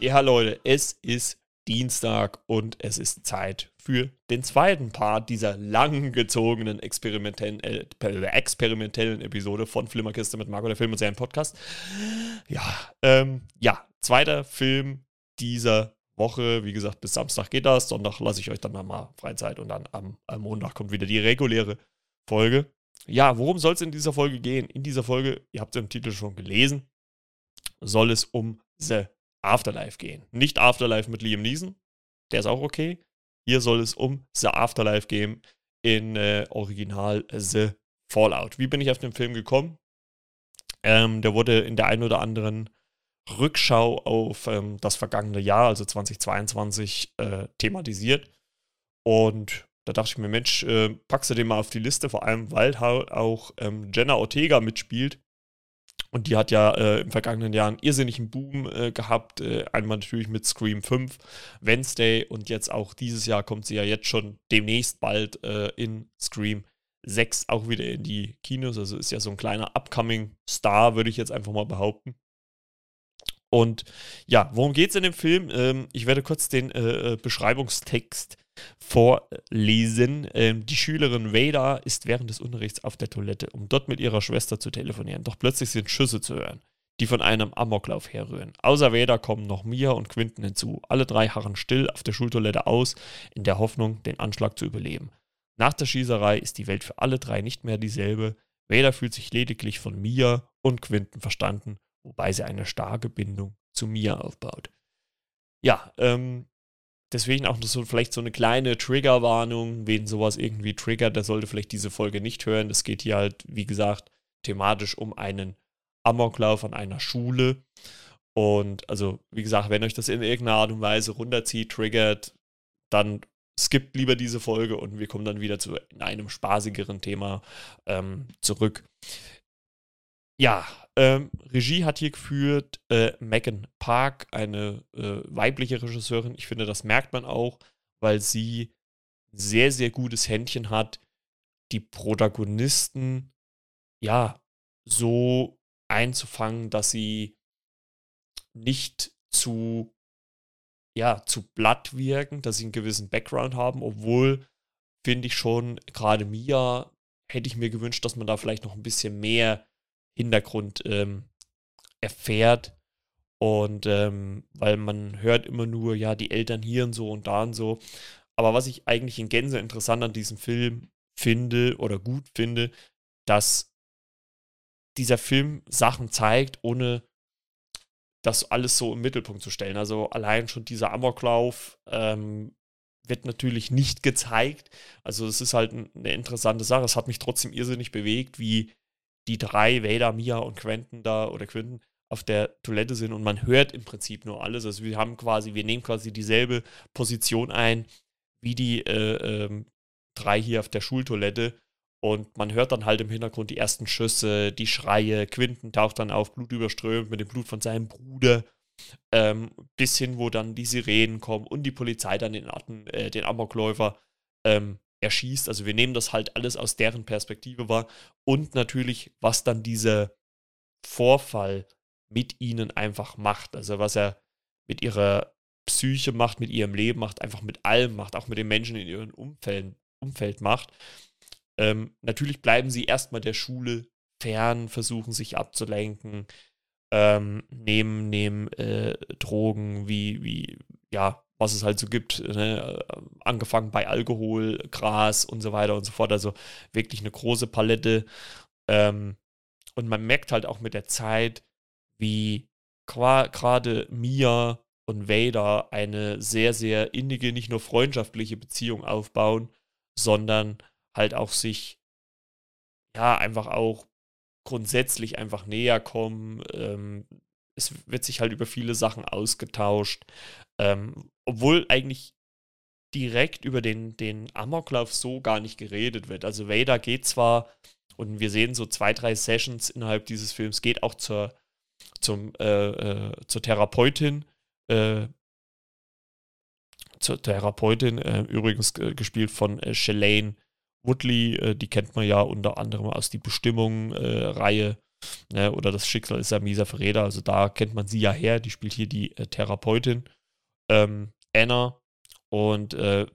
Ja, Leute, es ist Dienstag und es ist Zeit für den zweiten Part dieser langgezogenen experimentellen Episode von Flimmerkiste mit Marco, der Film- und Serien-Podcast. Ja, zweiter Film dieser Woche. Wie gesagt, bis Samstag geht das. Sonntag lasse ich euch dann mal Freizeit und dann am Montag kommt wieder die reguläre Folge. Ja, worum soll es in dieser Folge gehen? In dieser Folge, ihr habt es im Titel schon gelesen, soll es um The Afterlife gehen. Nicht Afterlife mit Liam Neeson, der ist auch okay. Hier soll es um The Afterlife gehen, in Original The Fallout. Wie bin ich auf den Film gekommen? Der wurde in der einen oder anderen Rückschau auf das vergangene Jahr, also 2022, thematisiert. Und da dachte ich mir, Mensch, packst du den mal auf die Liste, vor allem, weil auch Jenna Ortega mitspielt. Und die hat ja im vergangenen Jahr einen irrsinnigen Boom gehabt. Einmal natürlich mit Scream 5, Wednesday und jetzt auch dieses Jahr kommt sie ja jetzt schon demnächst bald in Scream 6 auch wieder in die Kinos. Also ist ja so ein kleiner upcoming Star, würde ich jetzt einfach mal behaupten. Und ja, worum geht's in dem Film? Ich werde kurz den Beschreibungstext vorlesen. Die Schülerin Veda ist während des Unterrichts auf der Toilette, um dort mit ihrer Schwester zu telefonieren. Doch plötzlich sind Schüsse zu hören, die von einem Amoklauf herrühren. Außer Veda kommen noch Mia und Quinton hinzu. Alle drei harren still auf der Schultoilette aus, in der Hoffnung, den Anschlag zu überleben. Nach der Schießerei ist die Welt für alle drei nicht mehr dieselbe. Veda fühlt sich lediglich von Mia und Quinton verstanden, wobei sie eine starke Bindung zu Mia aufbaut. Ja, deswegen auch so, vielleicht so eine kleine Triggerwarnung, wen sowas irgendwie triggert, der sollte vielleicht diese Folge nicht hören. Das geht hier halt, wie gesagt, thematisch um einen Amoklauf an einer Schule. Und also, wie gesagt, wenn euch das in irgendeiner Art und Weise runterzieht, triggert, dann skippt lieber diese Folge und wir kommen dann wieder zu einem spaßigeren Thema zurück. Ja, Regie hat hier geführt Megan Park, eine weibliche Regisseurin. Ich finde, das merkt man auch, weil sie sehr, sehr gutes Händchen hat, die Protagonisten ja so einzufangen, dass sie nicht zu blatt wirken, dass sie einen gewissen Background haben, obwohl, finde ich schon, gerade Mia hätte ich mir gewünscht, dass man da vielleicht noch ein bisschen mehr Hintergrund erfährt und weil man hört immer nur, ja, die Eltern hier und so und da und so. Aber was ich eigentlich in Gänze interessant an diesem Film finde oder gut finde, dass dieser Film Sachen zeigt, ohne das alles so im Mittelpunkt zu stellen. Also allein schon dieser Amoklauf wird natürlich nicht gezeigt. Also es ist halt eine interessante Sache. Es hat mich trotzdem irrsinnig bewegt, wie die drei, Veda, Mia und Quinton auf der Toilette sind und man hört im Prinzip nur alles. Also wir nehmen quasi dieselbe Position ein wie die drei hier auf der Schultoilette und man hört dann halt im Hintergrund die ersten Schüsse, die Schreie. Quinton taucht dann auf, blutüberströmt mit dem Blut von seinem Bruder, bis hin, wo dann die Sirenen kommen und die Polizei dann den Amokläufer erschießt. Also wir nehmen das halt alles aus deren Perspektive wahr und natürlich, was dann dieser Vorfall mit ihnen einfach macht. Also was er mit ihrer Psyche macht, mit ihrem Leben macht, einfach mit allem macht, auch mit den Menschen in ihrem Umfeld macht. Natürlich bleiben sie erstmal der Schule fern, versuchen sich abzulenken, nehmen Drogen wie was es halt so gibt, ne? Angefangen bei Alkohol, Gras und so weiter und so fort, also wirklich eine große Palette. Und man merkt halt auch mit der Zeit, wie gerade Mia und Veda eine sehr, sehr innige, nicht nur freundschaftliche Beziehung aufbauen, sondern halt auch sich, ja, einfach auch grundsätzlich einfach näher kommen. Es wird sich halt über viele Sachen ausgetauscht, obwohl eigentlich direkt über den Amoklauf so gar nicht geredet wird. Also Veda geht zwar, und wir sehen so 2-3 Sessions innerhalb dieses Films, geht auch zur Therapeutin, übrigens gespielt von Shailene Woodley, die kennt man ja unter anderem aus die Bestimmung-Reihe, Ne? Oder das Schicksal ist ein mieser Verräter. Also da kennt man sie ja her. Die spielt hier die Therapeutin Anna. Und das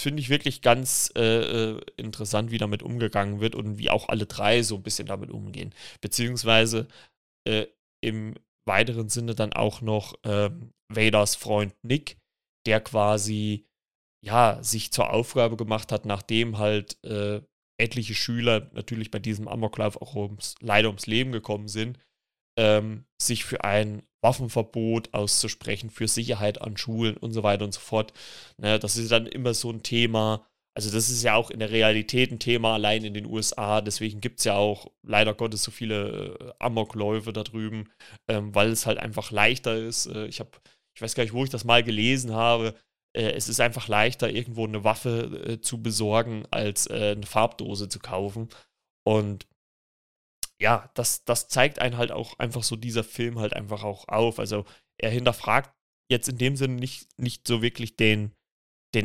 finde ich wirklich ganz interessant, wie damit umgegangen wird und wie auch alle drei so ein bisschen damit umgehen. Beziehungsweise im weiteren Sinne dann auch noch Vaders Freund Nick, der quasi ja sich zur Aufgabe gemacht hat, nachdem halt etliche Schüler natürlich bei diesem Amoklauf auch leider ums Leben gekommen sind, sich für ein Waffenverbot auszusprechen, für Sicherheit an Schulen und so weiter und so fort. Ne, das ist dann immer so ein Thema. Also das ist ja auch in der Realität ein Thema, allein in den USA. Deswegen gibt es ja auch leider Gottes so viele Amokläufe da drüben, weil es halt einfach leichter ist. Ich weiß gar nicht, wo ich das mal gelesen habe. Es ist einfach leichter, irgendwo eine Waffe zu besorgen, als eine Farbdose zu kaufen. Und ja, das zeigt einen halt auch einfach so dieser Film halt einfach auch auf. Also er hinterfragt jetzt in dem Sinne nicht so wirklich den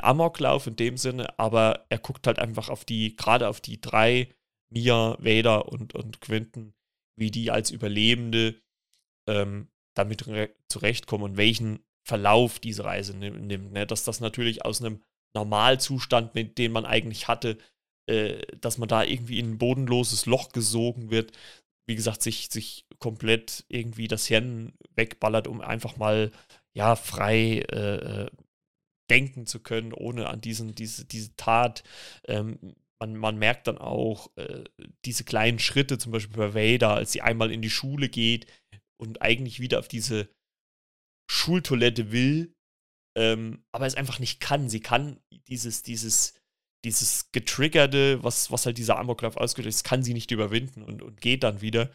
Amoklauf in dem Sinne, aber er guckt halt einfach gerade auf die drei, Mia, Vader und Quentin, wie die als Überlebende damit zurechtkommen und welchen Verlauf diese Reise nimmt. Ne? Dass das natürlich aus einem Normalzustand, den man eigentlich hatte, dass man da irgendwie in ein bodenloses Loch gesogen wird, wie gesagt, sich komplett irgendwie das Hirn wegballert, um einfach mal ja frei denken zu können, ohne an diese Tat. Man merkt dann auch diese kleinen Schritte, zum Beispiel bei Vader, als sie einmal in die Schule geht und eigentlich wieder auf diese Schultoilette will, aber es einfach nicht kann. Sie kann dieses Getriggerte, was halt dieser Amoklauf ausgelöst ist, kann sie nicht überwinden und geht dann wieder.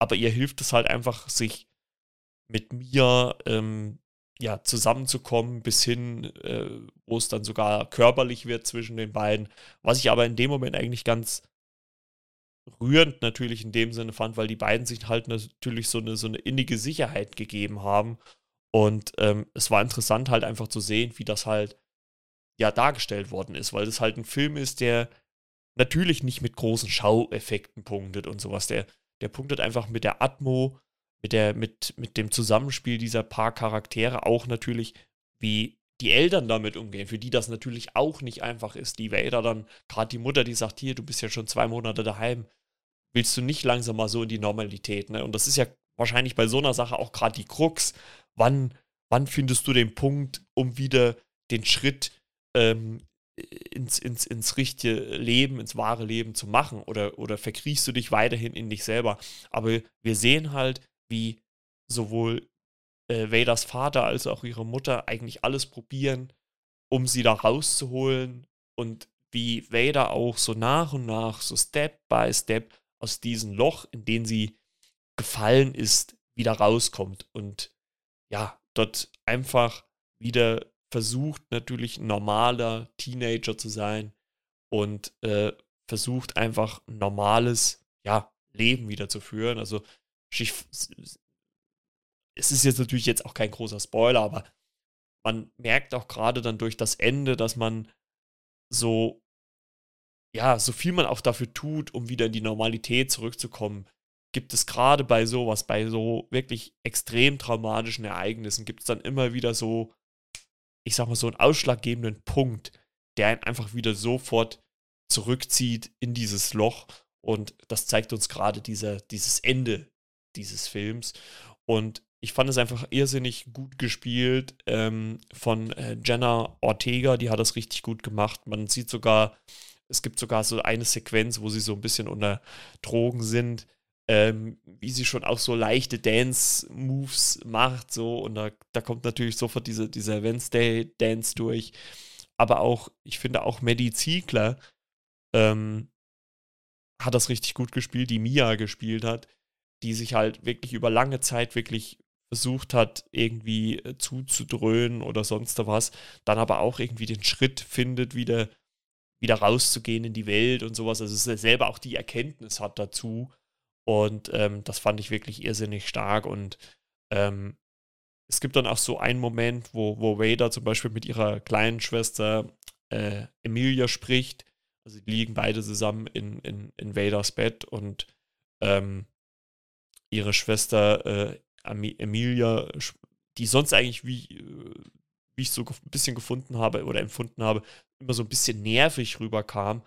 Aber ihr hilft es halt einfach, sich mit Mia zusammenzukommen, bis hin, wo es dann sogar körperlich wird zwischen den beiden. Was ich aber in dem Moment eigentlich ganz rührend natürlich in dem Sinne fand, weil die beiden sich halt natürlich so eine innige Sicherheit gegeben haben. Und es war interessant halt einfach zu sehen, wie das halt ja dargestellt worden ist, weil das halt ein Film ist, der natürlich nicht mit großen Schaueffekten punktet und sowas. Der punktet einfach mit der Atmo, mit dem Zusammenspiel dieser paar Charaktere, auch natürlich, wie die Eltern damit umgehen, für die das natürlich auch nicht einfach ist. Die Vader dann, gerade die Mutter, die sagt, hier, du bist ja schon 2 Monate daheim, willst du nicht langsam mal so in die Normalität, ne? Und das ist ja wahrscheinlich bei so einer Sache auch gerade die Krux. Wann findest du den Punkt, um wieder den Schritt ins richtige Leben, ins wahre Leben zu machen? Oder verkriechst du dich weiterhin in dich selber? Aber wir sehen halt, wie sowohl Vaders Vater als auch ihre Mutter eigentlich alles probieren, um sie da rauszuholen, und wie Vader auch so nach und nach, so Step by Step aus diesem Loch, in dem sie gefallen ist, wieder rauskommt und ja, dort einfach wieder versucht, natürlich ein normaler Teenager zu sein und versucht einfach ein normales Leben wieder zu führen. Also es ist jetzt natürlich jetzt auch kein großer Spoiler, aber man merkt auch gerade dann durch das Ende, dass man so viel man auch dafür tut, um wieder in die Normalität zurückzukommen, gibt es gerade bei sowas, bei so wirklich extrem traumatischen Ereignissen, gibt es dann immer wieder so, ich sag mal, so einen ausschlaggebenden Punkt, der einen einfach wieder sofort zurückzieht in dieses Loch. Und das zeigt uns gerade dieses Ende dieses Films. Und ich fand es einfach irrsinnig gut gespielt von Jenna Ortega. Die hat das richtig gut gemacht. Man sieht sogar, es gibt sogar so eine Sequenz, wo sie so ein bisschen unter Drogen sind, wie sie schon auch so leichte Dance-Moves macht, so, und da kommt natürlich sofort dieser Wednesday-Dance durch. Aber auch, ich finde auch Maddie Ziegler hat das richtig gut gespielt, die Mia gespielt hat, die sich halt wirklich über lange Zeit wirklich versucht hat, irgendwie zuzudröhnen oder sonst was, dann aber auch irgendwie den Schritt findet, wieder rauszugehen in die Welt und sowas. Also sie selber auch die Erkenntnis hat dazu. Und das fand ich wirklich irrsinnig stark. Und es gibt dann auch so einen Moment, wo Vader zum Beispiel mit ihrer kleinen Schwester Emilia spricht. Also die liegen beide zusammen in Vaders Bett. Und ihre Schwester Emilia, die sonst eigentlich, wie ich so ein bisschen gefunden habe oder empfunden habe, immer so ein bisschen nervig rüberkam,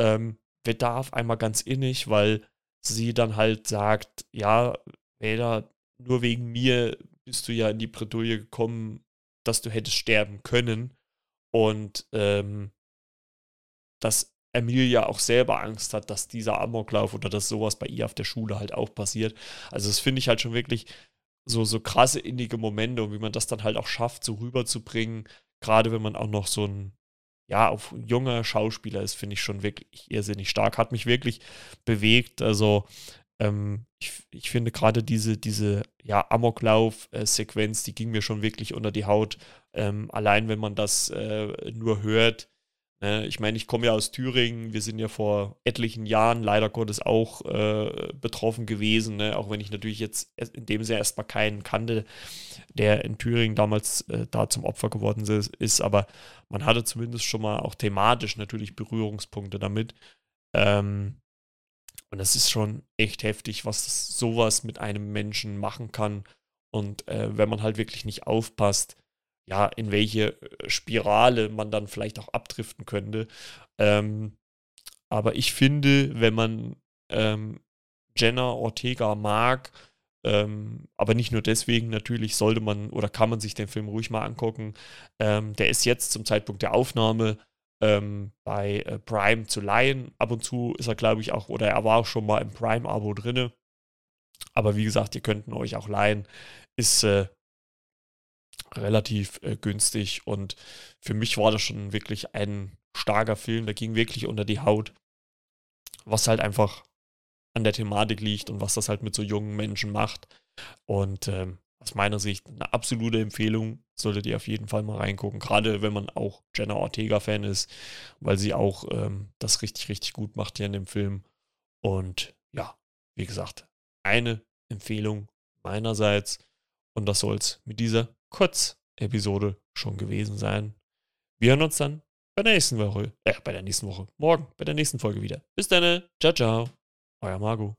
wird da auf einmal ganz innig, weil sie dann halt sagt, ja, Vader, nur wegen mir bist du ja in die Bredouille gekommen, dass du hättest sterben können. Und dass Emilia auch selber Angst hat, dass dieser Amoklauf oder dass sowas bei ihr auf der Schule halt auch passiert. Also das finde ich halt schon wirklich so krasse innige Momente und wie man das dann halt auch schafft, so rüberzubringen, gerade wenn man auch noch so ein, ja, auf junger Schauspieler ist, finde ich schon wirklich irrsinnig stark. Hat mich wirklich bewegt. Also ich finde gerade diese ja, Amoklauf-Sequenz, die ging mir schon wirklich unter die Haut. Allein, wenn man das nur hört. Ich meine, ich komme ja aus Thüringen, wir sind ja vor etlichen Jahren leider Gottes auch betroffen gewesen, ne? Auch wenn ich natürlich jetzt in dem Sinne erstmal keinen kannte, der in Thüringen damals da zum Opfer geworden ist, aber man hatte zumindest schon mal auch thematisch natürlich Berührungspunkte damit. Und das ist schon echt heftig, was sowas mit einem Menschen machen kann. Und wenn man halt wirklich nicht aufpasst, ja, in welche Spirale man dann vielleicht auch abdriften könnte. Aber ich finde, wenn man Jenna Ortega mag, aber nicht nur deswegen, natürlich sollte man oder kann man sich den Film ruhig mal angucken. Der ist jetzt zum Zeitpunkt der Aufnahme bei Prime zu leihen. Ab und zu ist er, glaube ich, auch, oder er war auch schon mal im Prime-Abo drinne. Aber wie gesagt, ihr könnt ihn euch auch leihen. Ist relativ günstig und für mich war das schon wirklich ein starker Film, der ging wirklich unter die Haut, was halt einfach an der Thematik liegt und was das halt mit so jungen Menschen macht und aus meiner Sicht eine absolute Empfehlung, solltet ihr auf jeden Fall mal reingucken, gerade wenn man auch Jenna Ortega-Fan ist, weil sie auch das richtig, richtig gut macht hier in dem Film und ja, wie gesagt, eine Empfehlung meinerseits und das soll's mit dieser Kurz-Episode schon gewesen sein. Wir hören uns dann bei der nächsten Woche, morgen, bei der nächsten Folge wieder. Bis dann, ciao, ciao, euer Marco.